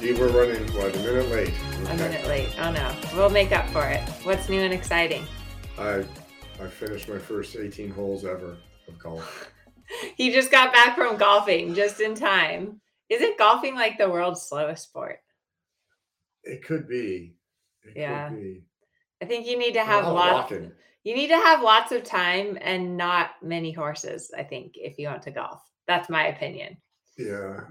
We were running what, a minute late. Okay. A minute late. Oh no. We'll make up for it. What's new and exciting? I finished my first 18 holes ever of golf. He just got back from golfing just in time. Isn't golfing like the world's slowest sport? It could be. It could be. I think you need to have lots of time and not many horses, I think, if you want to golf. That's my opinion. Yeah.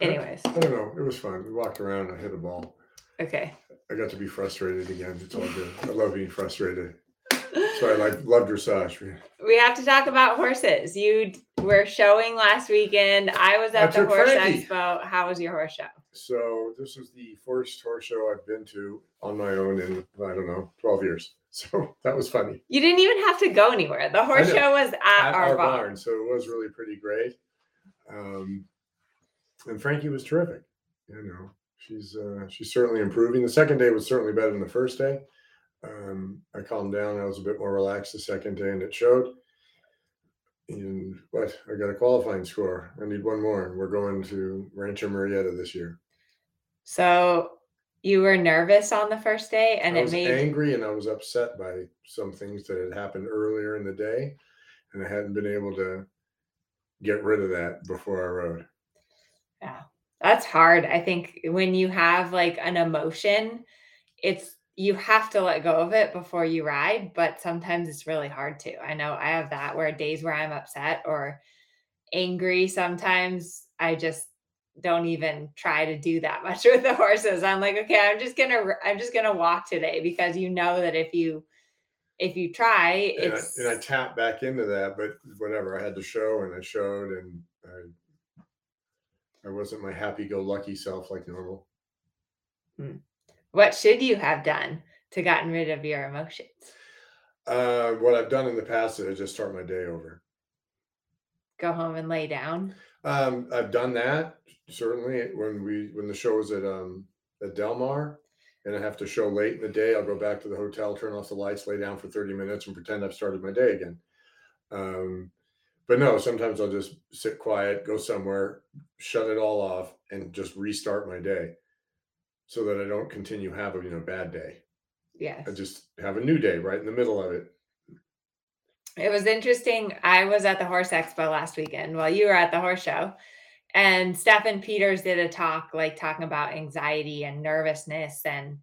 Anyways. I don't know. It was fun. We walked around. I hit a ball. Okay. I got to be frustrated again. It's all good. I love being frustrated. So I love dressage. We have to talk about horses. You were showing last weekend. I was at the Horse Expo. How was your horse show? So this is the first horse show I've been to on my own in, I don't know, 12 years. So that was funny. You didn't even have to go anywhere. The horse show was at our barn. So it was really pretty great. And Frankie was terrific. You know, she's certainly improving. The second day was certainly better than the first day. I calmed down. I was a bit more relaxed the second day, and it showed. And what? I got a qualifying score. I need one more. We're going to Rancho Marietta this year. So you were nervous on the first day, and I was angry, and I was upset by some things that had happened earlier in the day, and I hadn't been able to get rid of that before I rode. Yeah, that's hard. I think when you have like an emotion, you have to let go of it before you ride, but sometimes it's really hard to. I know I have that where days where I'm upset or angry, sometimes I just don't even try to do that much with the horses. I'm like, okay, I'm just going to walk today, because you know that if you try, it's... And I tapped back into that, but whatever, I had to show, and I showed, and I wasn't my happy-go-lucky self like normal. What should you have done to gotten rid of your emotions? What I've done in the past is I just start my day over. Go home and lay down? I've done that, certainly. When the show was at Del Mar, and I have to show late in the day, I'll go back to the hotel, turn off the lights, lay down for 30 minutes, and pretend I've started my day again. But no, sometimes I'll just sit quiet, go somewhere, shut it all off, and just restart my day so that I don't continue having a bad day. Yes. I just have a new day right in the middle of it. It was interesting. I was at the Horse Expo last weekend while you were at the horse show, and Stephen Peters did a talk talking about anxiety and nervousness. And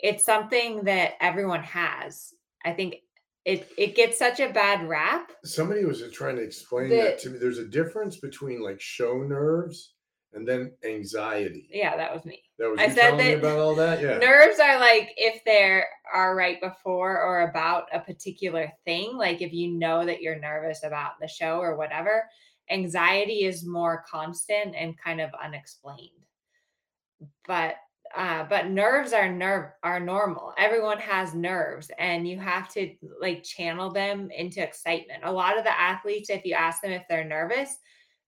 it's something that everyone has. I think It gets such a bad rap. Somebody was trying to explain that to me. There's a difference between show nerves and then anxiety. Yeah, that was me. I said that about all that. Yeah, nerves are if they are right before or about a particular thing. If you know that you're nervous about the show or whatever, anxiety is more constant and kind of unexplained. But nerves are normal. Everyone has nerves, and you have to channel them into excitement. A lot of the athletes, if you ask them if they're nervous,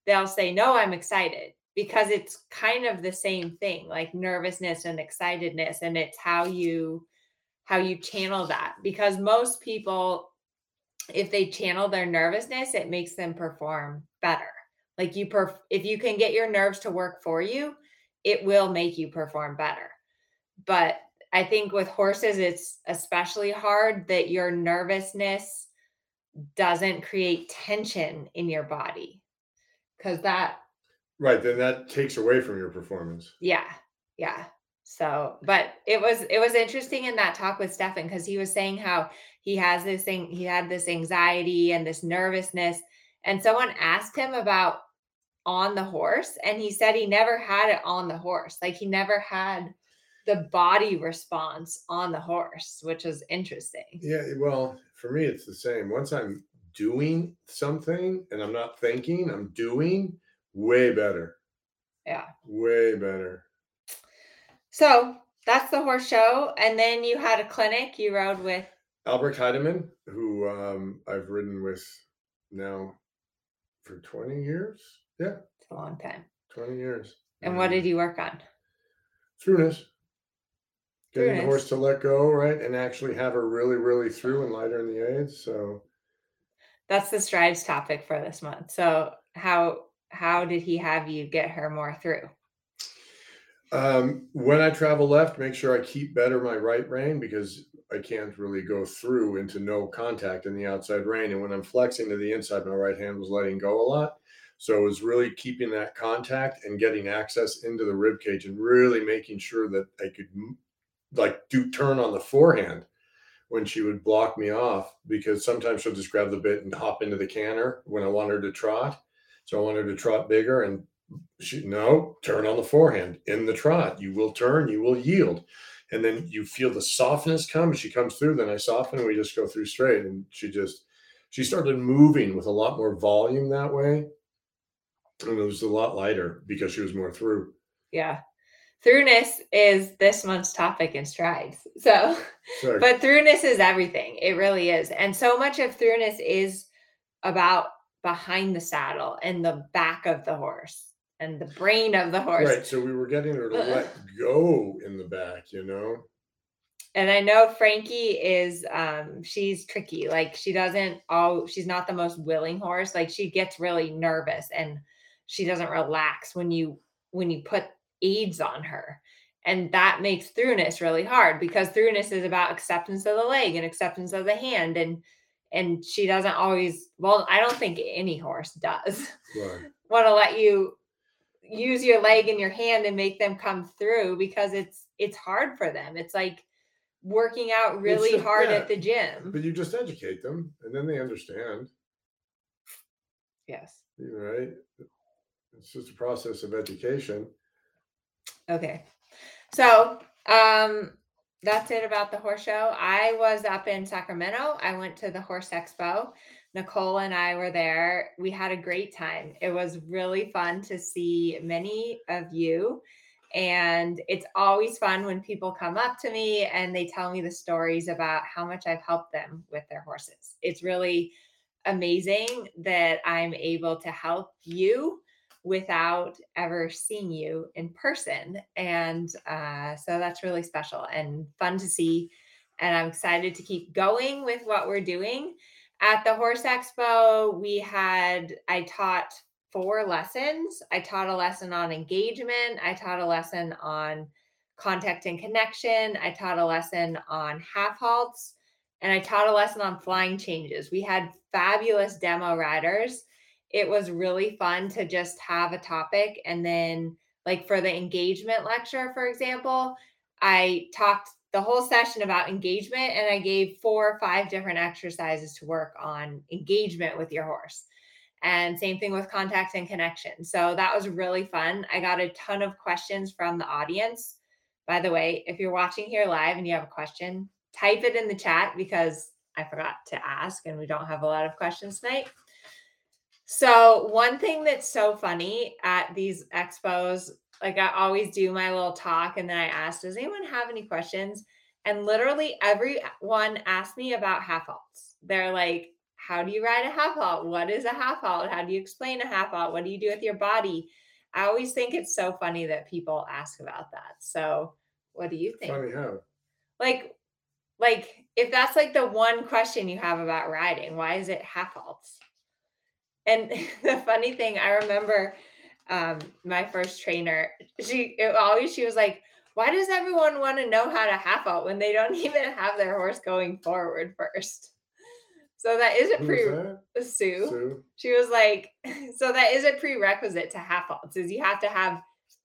they'll say, no, I'm excited, because it's kind of the same thing, nervousness and excitedness. And it's how you channel that, because most people, if they channel their nervousness, it makes them perform better. If you can get your nerves to work for you, it will make you perform better. But I think with horses, it's especially hard that your nervousness doesn't create tension in your body. Then that takes away from your performance. Yeah. Yeah. So, but it was interesting in that talk with Stefan, because he was saying how he had this anxiety and this nervousness. And someone asked him about on the horse, and he said he never had it on the horse. He never had the body response on the horse, which is interesting. Yeah, well, for me, it's the same. Once I'm doing something and I'm not thinking, I'm doing, way better. Yeah. Way better. So that's the horse show. And then you had a clinic you rode with. Albert Heidemann, who I've ridden with now for 20 years. Yeah. It's a long time. 20 years. And what did you work on? Throughness. Getting the horse to let go, right? And actually have her really, really through and light her in the aids. So that's the strides topic for this month. So how did he have you get her more through? When I travel left, make sure I keep better my right rein because I can't really go through into no contact in the outside rein. And when I'm flexing to the inside, my right hand was letting go a lot. So it was really keeping that contact and getting access into the rib cage and really making sure that I could turn on the forehand when she would block me off, because sometimes she'll just grab the bit and hop into the canter when I want her to trot. So I want her to trot bigger and turn on the forehand in the trot. You will turn, you will yield. And then you feel the softness come. She comes through, then I soften and we just go through straight. And she started moving with a lot more volume that way. And it was a lot lighter because she was more through. Yeah. Throughness is this month's topic in strides. So, sure. But throughness is everything. It really is. And so much of throughness is about behind the saddle and the back of the horse and the brain of the horse. Right. So we were getting her to let go in the back, And I know Frankie is, she's tricky. Like she's not the most willing horse. Like she gets really nervous and she doesn't relax when you put aids on her, and that makes throughness really hard because throughness is about acceptance of the leg and acceptance of the hand, and she doesn't always. Well, I don't think any horse does want to let you use your leg and your hand and make them come through because it's hard for them. It's like working out really hard at the gym. But you just educate them, and then they understand. Yes. You're right. It's just a process of education. Okay. So, that's it about the horse show. I was up in Sacramento. I went to the Horse Expo. Nicole and I were there. We had a great time. It was really fun to see many of you. And it's always fun when people come up to me and they tell me the stories about how much I've helped them with their horses. It's really amazing that I'm able to help you without ever seeing you in person. And so that's really special and fun to see. And I'm excited to keep going with what we're doing. At the Horse Expo, I taught 4 lessons. I taught a lesson on engagement. I taught a lesson on contact and connection. I taught a lesson on half halts. And I taught a lesson on flying changes. We had fabulous demo riders. It was really fun to just have a topic. And then like for the engagement lecture, for example, I talked the whole session about engagement and I gave 4 or 5 different exercises to work on engagement with your horse. And same thing with contact and connection. So that was really fun. I got a ton of questions from the audience. By the way, if you're watching here live and you have a question, type it in the chat because I forgot to ask and we don't have a lot of questions tonight. So one thing that's so funny at these expos, like I always do my little talk and then I ask, does anyone have any questions? And literally everyone asked me about half halts. They're like, how do you ride a half halt? What is a half halt? How do you explain a half halt? What do you do with your body? I always think it's so funny that people ask about that. So what do you think? Funny how? Like if that's like the one question you have about riding, why is it half halts? And the funny thing, I remember my first trainer, she was like, why does everyone want to know how to half halt when they don't even have their horse going forward first? So that is a Sue. She was like, so that is a prerequisite to half halts is you have to have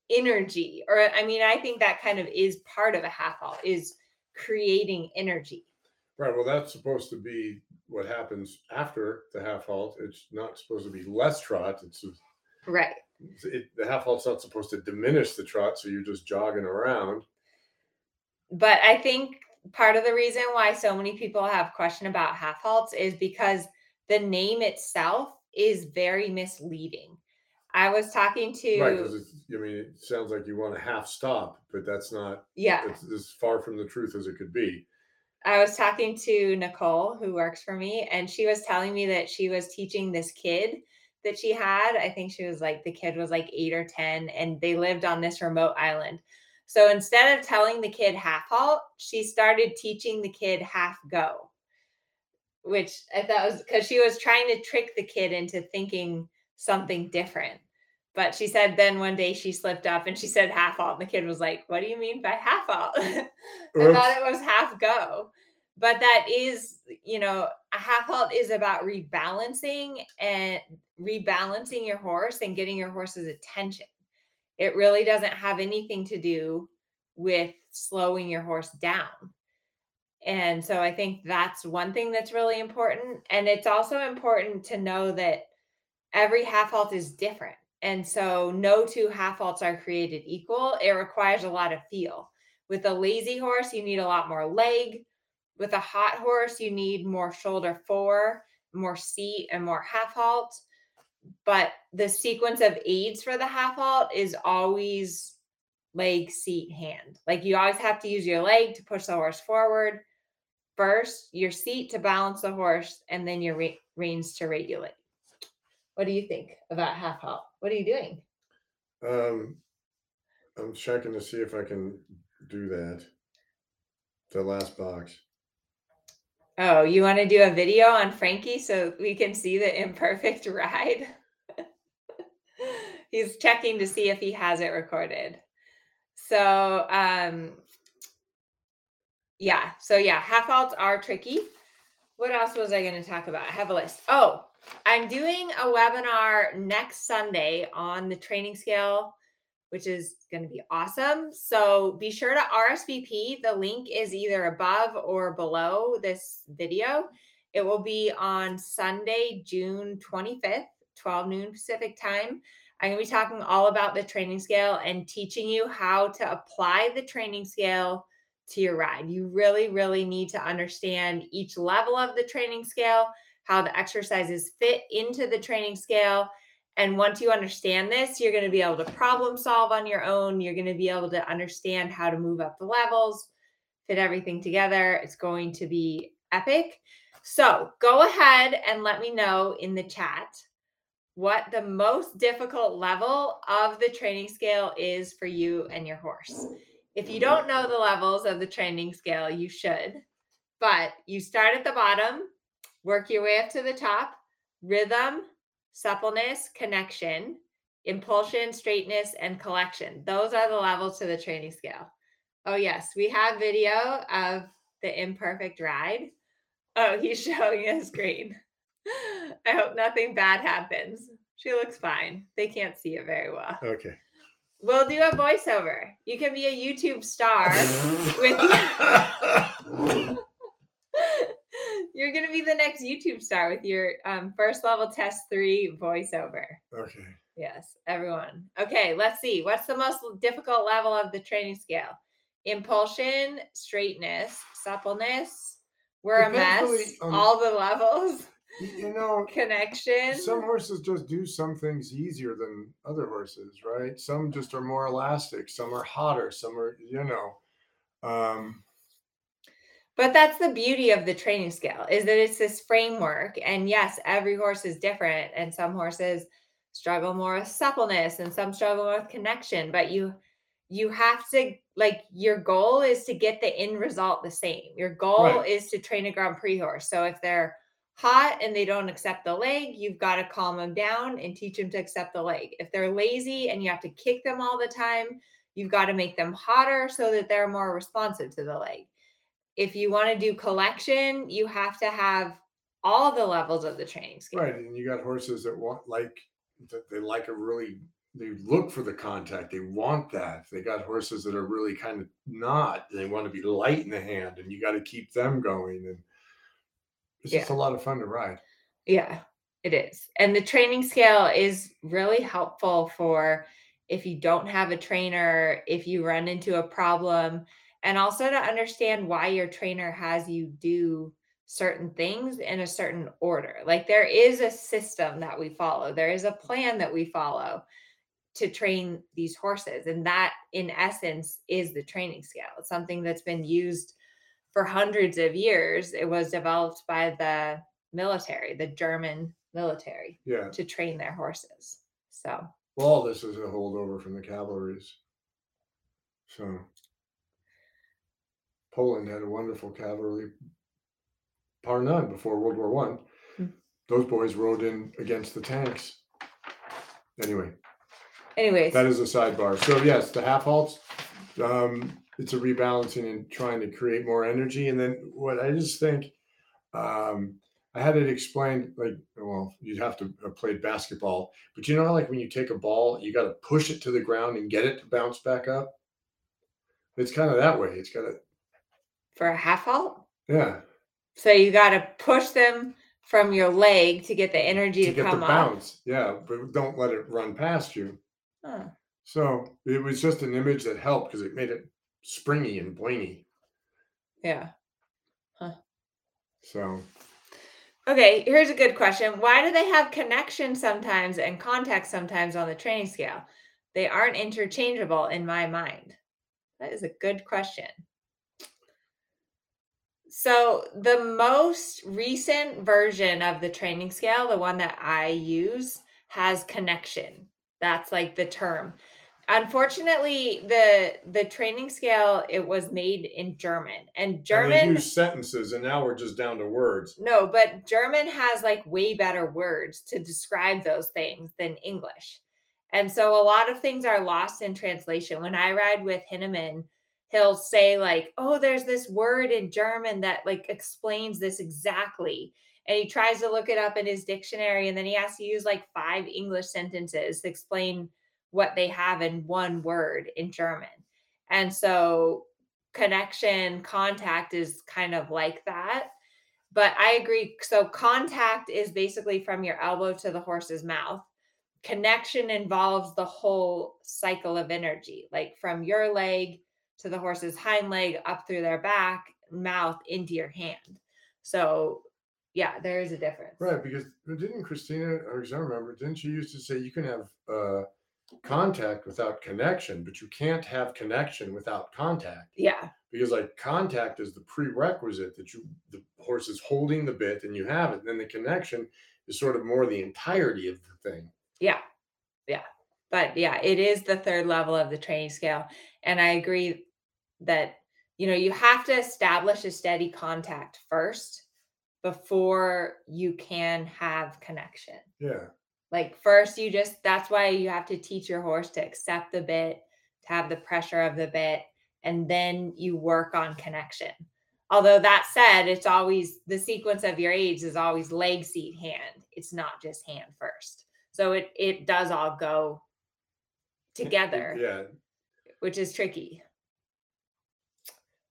energy. Or, I mean, I think that kind of is part of a half halt is creating energy. Right. Well, that's supposed to be what happens after the half halt. It's not supposed to be less trot. The half halt's not supposed to diminish the trot. So you're just jogging around. But I think part of the reason why so many people have question about half halts is because the name itself is very misleading. I was talking to... Right, because I mean, it sounds like you want a half stop, but that's not... Yeah. It's as far from the truth as it could be. I was talking to Nicole, who works for me, and she was telling me that she was teaching this kid that she had. I think she was like, the kid was like 8 or 10, and they lived on this remote island. So instead of telling the kid half halt, she started teaching the kid half go, which I thought was because she was trying to trick the kid into thinking something different. But she said then one day she slipped up and she said half halt. And the kid was like, what do you mean by half halt? I thought it was half go. But that is, you know, a half halt is about rebalancing your horse and getting your horse's attention. It really doesn't have anything to do with slowing your horse down. And so I think that's one thing that's really important. And it's also important to know that every half halt is different. And so no two half halts are created equal. It requires a lot of feel. With a lazy horse, you need a lot more leg. With a hot horse, you need more shoulder fore, more seat, and more half halt. But the sequence of aids for the half halt is always leg, seat, hand. Like you always have to use your leg to push the horse forward. First, your seat to balance the horse, and then your reins to regulate. What do you think about half halt? What are you doing? I'm checking to see if I can do that. The last box. Oh, you want to do a video on Frankie so we can see the imperfect ride? He's checking to see if he has it recorded. So, half halts are tricky. What else was I going to talk about? I have a list. Oh, I'm doing a webinar next Sunday on the training scale, which is going to be awesome. So be sure to RSVP. The link is either above or below this video. It will be on Sunday, June 25th, 12 noon Pacific time. I'm going to be talking all about the training scale and teaching you how to apply the training scale to your ride. You really, really need to understand each level of the training scale, how the exercises fit into the training scale. And once you understand this, you're going to be able to problem solve on your own. You're going to be able to understand how to move up the levels, fit everything together. It's going to be epic. So go ahead and let me know in the chat what the most difficult level of the training scale is for you and your horse. If you don't know the levels of the training scale, you should. But you start at the bottom, work your way up to the top, rhythm, suppleness, connection, impulsion, straightness, and collection. Those are the levels to the training scale. Oh, yes. We have video of the imperfect ride. Oh, he's showing his screen. I hope nothing bad happens. She looks fine. They can't see it very well. Okay. We'll do a voiceover. You can be a YouTube star with... You're going to be the next YouTube star with your first level test 3 voiceover. Okay. Yes, everyone. Okay, let's see. What's the most difficult level of the training scale? Impulsion, straightness, suppleness. We're a mess. All the levels. You know, connection. Some horses just do some things easier than other horses, right? Some just are more elastic. Some are hotter. Some are, you know. But that's the beauty of the training scale, is that it's this framework. And yes, every horse is different. And some horses struggle more with suppleness and some struggle more with connection. But you have to, like, your goal is to get the end result the same. Your goal is to train a Grand Prix horse. So if they're hot and they don't accept the leg, you've got to calm them down and teach them to accept the leg. If they're lazy and you have to kick them all the time, you've got to make them hotter so that they're more responsive to the leg. If you want to do collection, you have to have all the levels of the training scale. Right, and you got horses that they look for the contact. They want that. They got horses that are really kind of not. They want to be light in the hand, and you got to keep them going. And it's just a lot of fun to ride. Yeah, it is. And the training scale is really helpful for if you don't have a trainer, if you run into a problem. And also to understand why your trainer has you do certain things in a certain order. Like there is a system that we follow. There is a plan that we follow to train these horses. And that in essence is the training scale. It's something that's been used for hundreds of years. It was developed by the military, the German military, to train their horses. So. Well, all this is a holdover from the cavalries. So Poland had a wonderful cavalry, par none, before World War One. Those boys rode in against the tanks. Anyways, that is a sidebar. So yes, the half halts, it's a rebalancing and trying to create more energy. And then what I just think, I had it explained, like, well, you'd have to have played basketball, but you know how, like, when you take a ball, you got to push it to the ground and get it to bounce back up? It's kind of that way. It's got to. For a half halt? Yeah. So you got to push them from your leg to get the energy to come up. To get the bounce, yeah, but don't let it run past you. Huh. So it was just an image that helped because it made it springy and blingy. Yeah. Huh. So. Okay, here's a good question. Why do they have connection sometimes and contact sometimes on the training scale? They aren't interchangeable in my mind. That is a good question. So the most recent version of the training scale, the one that I use, has connection. That's like the term. Unfortunately, the training scale, it was made in German. And German use sentences, and now we're just down to words. No, but German has like way better words to describe those things than English. And so a lot of things are lost in translation. When I ride with Heinemann, he'll say like, oh, there's this word in German that like explains this exactly. And he tries to look it up in his dictionary. And then he has to use like 5 English sentences to explain what they have in one word in German. And so connection, contact is kind of like that. But I agree. So contact is basically from your elbow to the horse's mouth. Connection involves the whole cycle of energy, like from your leg to the horse's hind leg, up through their back, mouth, into your hand. So yeah, there is a difference. Right, because didn't Christina, I remember, didn't she used to say you can have contact without connection, but you can't have connection without contact? Yeah. Because like contact is the prerequisite that the horse is holding the bit and you have it. And then the connection is sort of more the entirety of the thing. Yeah. Yeah. But yeah, it is the third level of the training scale. And I agree that, you know, you have to establish a steady contact first before you can have connection. Yeah. Like first you just, that's why you have to teach your horse to accept the bit, to have the pressure of the bit, and then you work on connection. Although that said, it's always, the sequence of your aids is always leg, seat, hand. It's not just hand first. So it does all go together, yeah, which is tricky.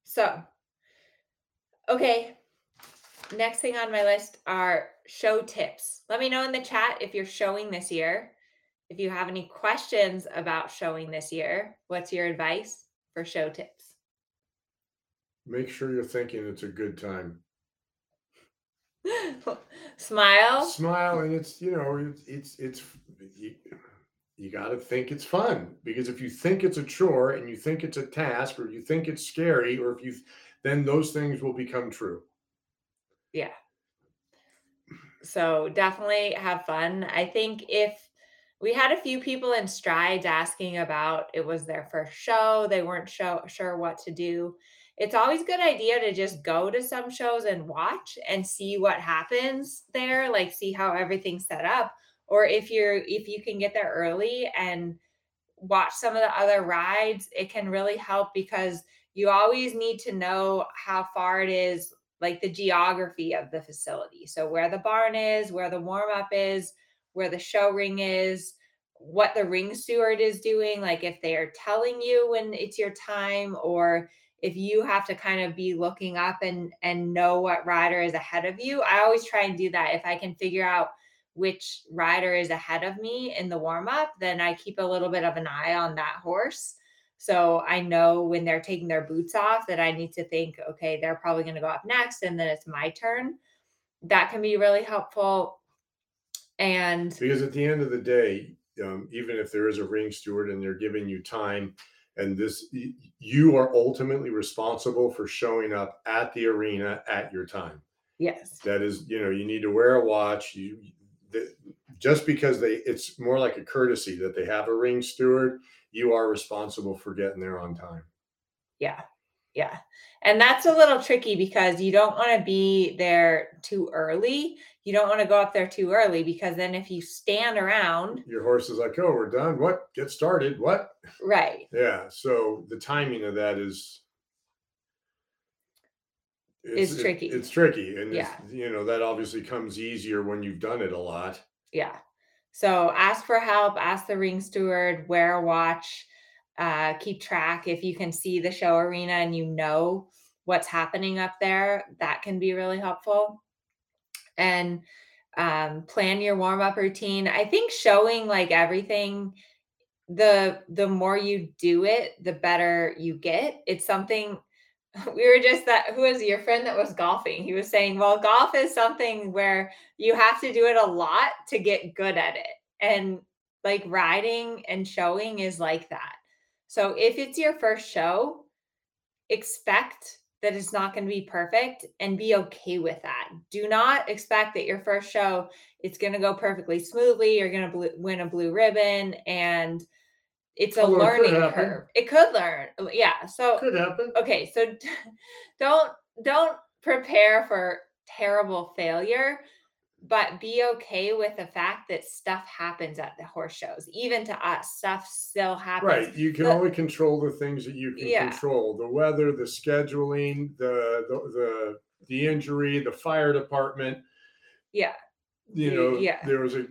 So, okay. Next thing on my list are show tips. Let me know in the chat if you're showing this year, if you have any questions about showing this year. What's your advice for show tips? Make sure you're thinking it's a good time. Smile, and it's, you know, it's you got to think it's fun, because if you think it's a chore and you think it's a task, or you think it's scary, or if you, then those things will become true. Yeah. So definitely have fun. I think if we had a few people in Strides asking about, it was their first show, they weren't sure what to do. It's always a good idea to just go to some shows and watch and see what happens there, like see how everything's set up. Or if you can get there early and watch some of the other rides, it can really help, because you always need to know how far it is, like the geography of the facility. So where the barn is, where the warm up is, where the show ring is, what the ring steward is doing, like if they are telling you when it's your time, or if you have to kind of be looking up and know what rider is ahead of you. I always try and do that. If I can figure out which rider is ahead of me in the warm up, then I keep a little bit of an eye on that horse. So I know when they're taking their boots off that I need to think, okay, they're probably going to go up next and then it's my turn. That can be really helpful. And because at the end of the day, even if there is a ring steward and they're giving you time, and this, you are ultimately responsible for showing up at the arena at your time. Yes. That is, you know, you need to wear a watch. Just because it's more like a courtesy that they have a ring steward, you are responsible for getting there on time. Yeah. Yeah. And that's a little tricky because you don't want to be there too early. You don't want to go up there too early because then if you stand around, your horse is like, oh, we're done. What? Get started. What? Right. Yeah. So the timing of that is tricky. It's tricky. And, yeah. You know, that obviously comes easier when you've done it a lot. Yeah. So ask for help, ask the ring steward, wear a watch. Keep track. If you can see the show arena and you know what's happening up there, that can be really helpful. And plan your warm-up routine. I think showing like everything, the more you do it, the better you get. It's something we were just who was your friend that was golfing? He was saying, well, golf is something where you have to do it a lot to get good at it. And like riding and showing is like that. So if it's your first show, expect that it's not going to be perfect and be okay with that. Do not expect that your first show, it's going to go perfectly smoothly. You're going to win a blue ribbon and it's a learning curve. It could learn. Yeah. So could happen. Okay. So don't prepare for terrible failure, but be okay with the fact that stuff happens at the horse shows. Even to us, stuff still happens. Right. You can only control the things that you can control. The weather, the scheduling, the injury, the fire department. Yeah. You know,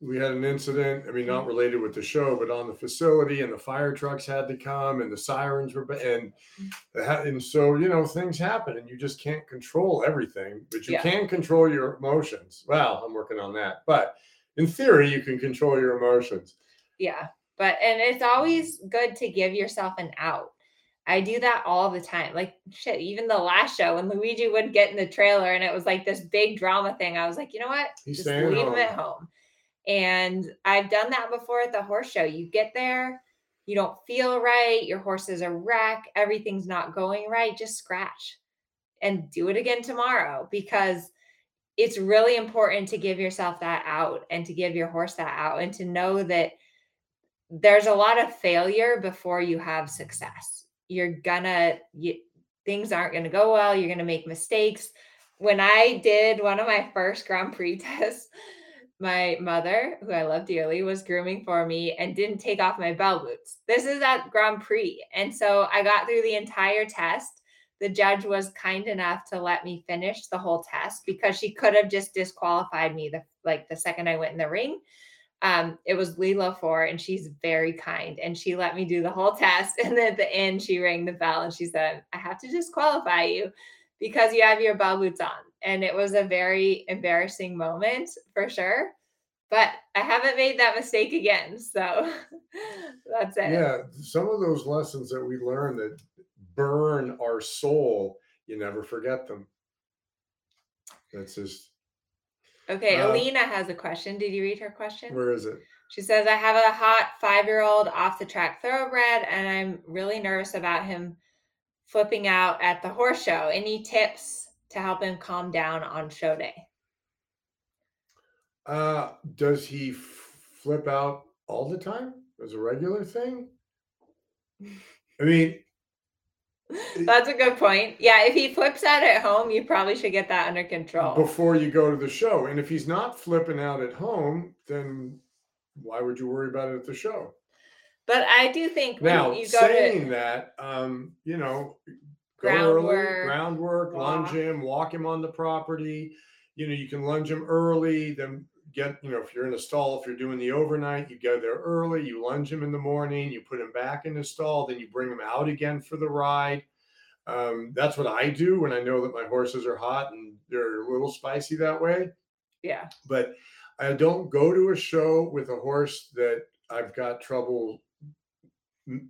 we had an incident, I mean, not related with the show, but on the facility, and the fire trucks had to come and the sirens were, and so, you know, things happen and you just can't control everything, but you can control your emotions. Well, I'm working on that, but in theory, you can control your emotions. Yeah. And it's always good to give yourself an out. I do that all the time. Like shit, even the last show when Luigi would get in the trailer and it was like this big drama thing. I was like, you know what? Just leave him at home. And I've done that before at the horse show. You get there, you don't feel right. Your horse is a wreck. Everything's not going right. Just scratch and do it again tomorrow, because it's really important to give yourself that out and to give your horse that out and to know that there's a lot of failure before you have success. Things aren't going to go well. You're going to make mistakes. When I did one of my first Grand Prix tests, my mother, who I love dearly, was grooming for me and didn't take off my bell boots. This is at Grand Prix. And so I got through the entire test. The judge was kind enough to let me finish the whole test because she could have just disqualified me the second I went in the ring. It was Lila Four, and she's very kind. And she let me do the whole test. And then at the end, she rang the bell and she said, I have to disqualify you because you have your bell boots on. And it was a very embarrassing moment for sure, but I haven't made that mistake again. So that's it. Yeah. Some of those lessons that we learn that burn our soul, you never forget them. That's just. Okay. Alina has a question. Did you read her question? Where is it? She says, I have a hot 5-year-old off the track thoroughbred, and I'm really nervous about him flipping out at the horse show. Any tips to help him calm down on show day? Does he flip out all the time as a regular thing? I mean, that's a good point. Yeah, if he flips out at home, you probably should get that under control before you go to the show. And if he's not flipping out at home, then why would you worry about it at the show? But I do think groundwork, lunge him, walk him on the property. You know, you can lunge him early, then if you're in a stall, if you're doing the overnight, you go there early, you lunge him in the morning, you put him back in the stall, then you bring him out again for the ride. That's what I do when I know that my horses are hot and they're a little spicy that way. Yeah. But I don't go to a show with a horse that I've got trouble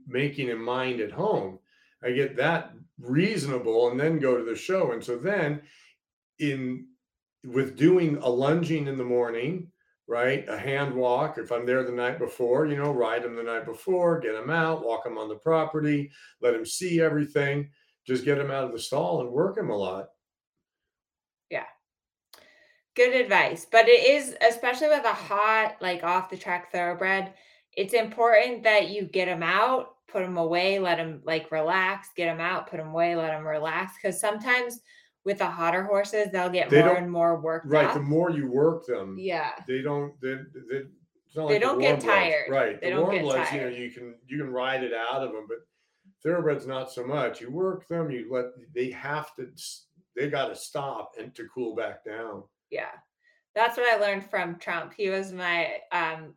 making in mind at home. I get that reasonable and then go to the show. And so then with doing a lunging in the morning, right, a hand walk, if I'm there the night before, you know, ride him the night before, get him out, walk him on the property, let him see everything, just get him out of the stall and work him a lot. Yeah. Good advice. But it is, especially with a hot, like off the track thoroughbred, it's important that you get him out, put him away, let him like relax, get him out, put him away, let him relax. Because sometimes with the hotter horses, they'll get more and more worked up. Right. The more you work them, yeah, they don't get tired. Right. They don't get tired. You know, you can ride it out of them, but thoroughbreds not so much. You work them, they got to stop and to cool back down. Yeah. That's what I learned from Trump. He was my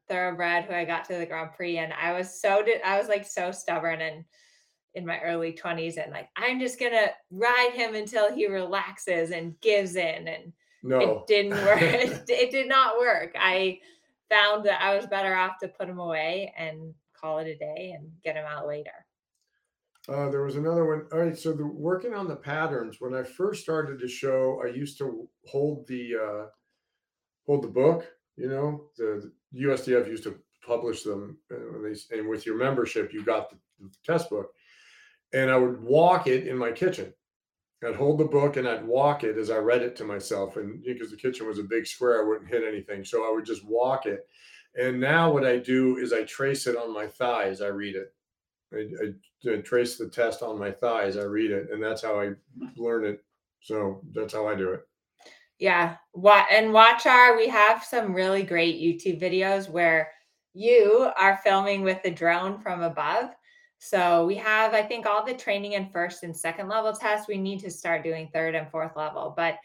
thoroughbred who I got to the Grand Prix, and I was so stubborn and in my early 20s, and like, I'm just going to ride him until he relaxes and gives in. And no, it didn't work. It did not work. I found that I was better off to put him away and call it a day and get him out later. There was another one. All right. So working on the patterns, when I first started to show, I used to hold the book, you know, the USDF used to publish them, and with your membership, you got the test book, and I would walk it in my kitchen. I'd hold the book and I'd walk it as I read it to myself, and because the kitchen was a big square, I wouldn't hit anything. So I would just walk it. And now what I do is I trace it on my thighs. I read it. I trace the test on my thighs. I read it, and that's how I learn it. So that's how I do it. Yeah. And we have some really great YouTube videos where you are filming with the drone from above. So we have, I think, all the training in first and second level tests. We need to start doing third and fourth level, but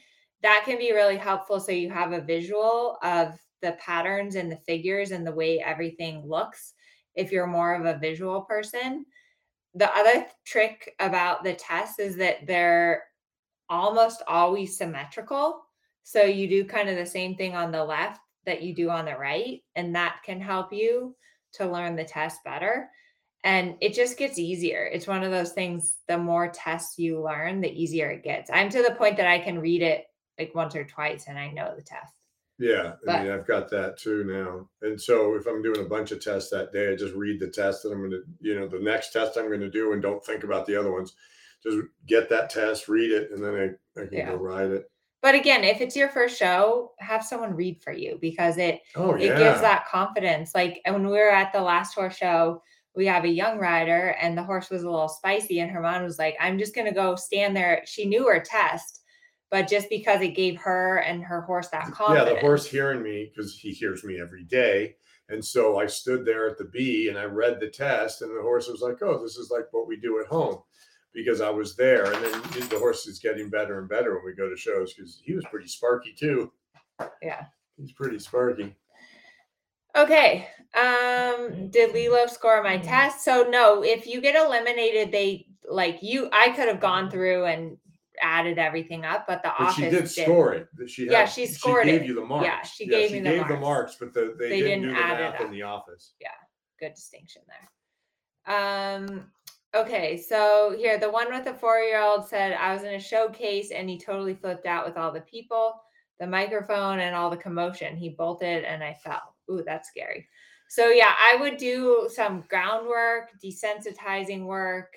that can be really helpful. So you have a visual of the patterns and the figures and the way everything looks, if you're more of a visual person. The other trick about the tests is that they're almost always symmetrical. So you do kind of the same thing on the left that you do on the right, and that can help you to learn the test better. And it just gets easier. It's one of those things, the more tests you learn, the easier it gets. I'm to the point that I can read it like once or twice and I know the test. Yeah, I mean, I've got that too now. And so if I'm doing a bunch of tests that day, I just read the test that I'm going to, you know, the next test I'm going to do, and don't think about the other ones. Just get that test, read it, and then I can go ride it. But again, if it's your first show, have someone read for you, because it gives that confidence. Like when we were at the last horse show, we have a young rider and the horse was a little spicy, and her mom was like, I'm just going to go stand there. She knew her test, but just because it gave her and her horse that confidence. Yeah, the horse hearing me, because he hears me every day. And so I stood there at the B and I read the test, and the horse was like, oh, this is like what we do at home, because I was there. And then the horse is getting better and better when we go to shows, because he was pretty sparky too. Yeah. He's pretty sparky. Okay. Did Lilo score my test? So no, if you get eliminated, I could have gone through and added everything up, but office she did score it. She scored it. She gave you the marks. Yeah, she gave the marks, but they didn't do the math in the office. Yeah. Good distinction there. Okay, so here, the one with the 4-year-old said, I was in a showcase and he totally flipped out with all the people, the microphone, and all the commotion. He bolted and I fell. Ooh, that's scary. So yeah, I would do some groundwork, desensitizing work.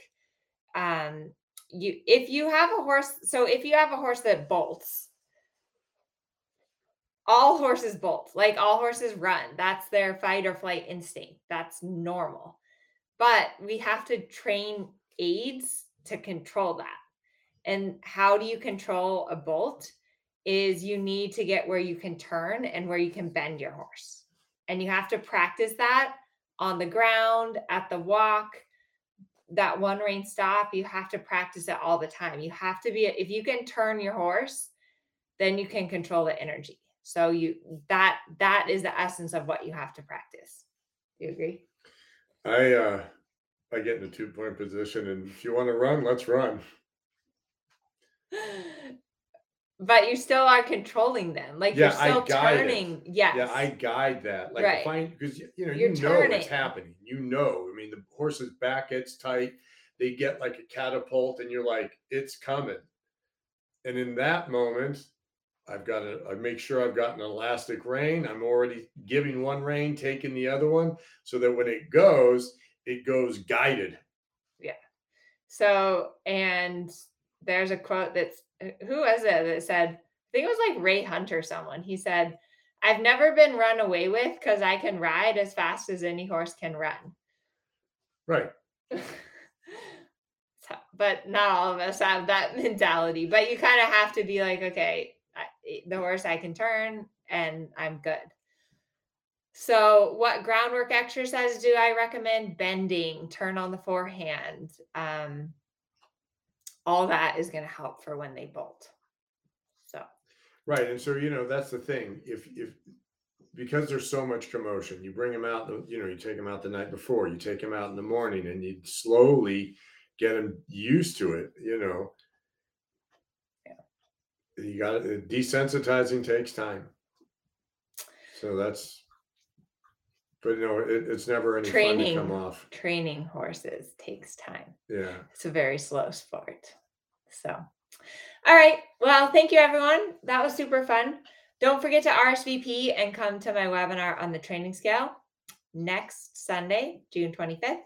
If you have a horse that bolts, all horses bolt, like all horses run. That's their fight or flight instinct. That's normal. But we have to train aids to control that. And how do you control a bolt is you need to get where you can turn and where you can bend your horse. And you have to practice that on the ground, at the walk, that one rein stop. You have to practice it all the time. You have to be, if you can turn your horse, then you can control the energy. So that is the essence of what you have to practice. Do you agree? I get in a 2-point position, and if you want to run, let's run. But you still are controlling them. Like you're still turning. Yes. Yeah, I guide that. Like because you know what's happening. You know, I mean, the horse's back gets tight. They get like a catapult and you're like, it's coming. And in that moment, I make sure I've got an elastic rein. I'm already giving one rein, taking the other one, so that when it goes guided. Yeah. So, and there's a quote that's, who was it that said, I think it was like Ray Hunt or someone. He said, I've never been run away with because I can ride as fast as any horse can run. Right. But not all of us have that mentality, but you kind of have to be like, okay, the horse I can turn and I'm good. So what groundwork exercise do I recommend? Bending, turn on the forehand. All that is going to help for when they bolt. So. Right. And so, that's the thing. If because there's so much commotion, you bring them out, you take them out the night before, you take them out in the morning, and you slowly get them used to it, Yeah. You got it. Desensitizing takes time. So it's never any fun to come off. Training horses takes time. Yeah. It's a very slow sport. So, all right. Well, thank you, everyone. That was super fun. Don't forget to RSVP and come to my webinar on the training scale next Sunday, June 25th.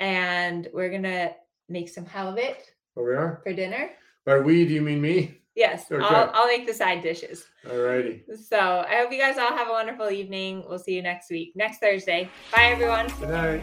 And we're going to make some hell of it. Oh, we are? For dinner. By we, do you mean me? Yes. Okay. I'll make the side dishes. All righty. So I hope you guys all have a wonderful evening. We'll see you next week, next Thursday. Bye, everyone. Good night.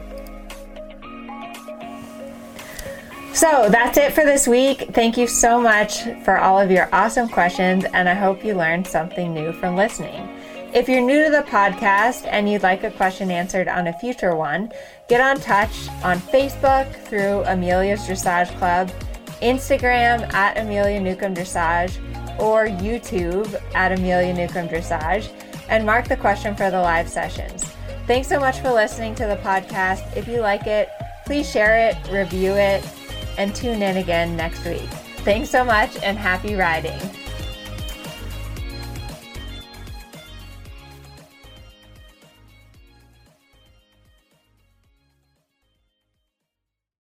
So that's it for this week. Thank you so much for all of your awesome questions, and I hope you learned something new from listening. If you're new to the podcast and you'd like a question answered on a future one, get in touch on Facebook through Amelia's Dressage Club, Instagram at Amelia Newcomb Dressage, or YouTube at Amelia Newcomb Dressage, and mark the question for the live sessions. Thanks so much for listening to the podcast. If you like it, please share it, review it, and tune in again next week. Thanks so much and happy riding.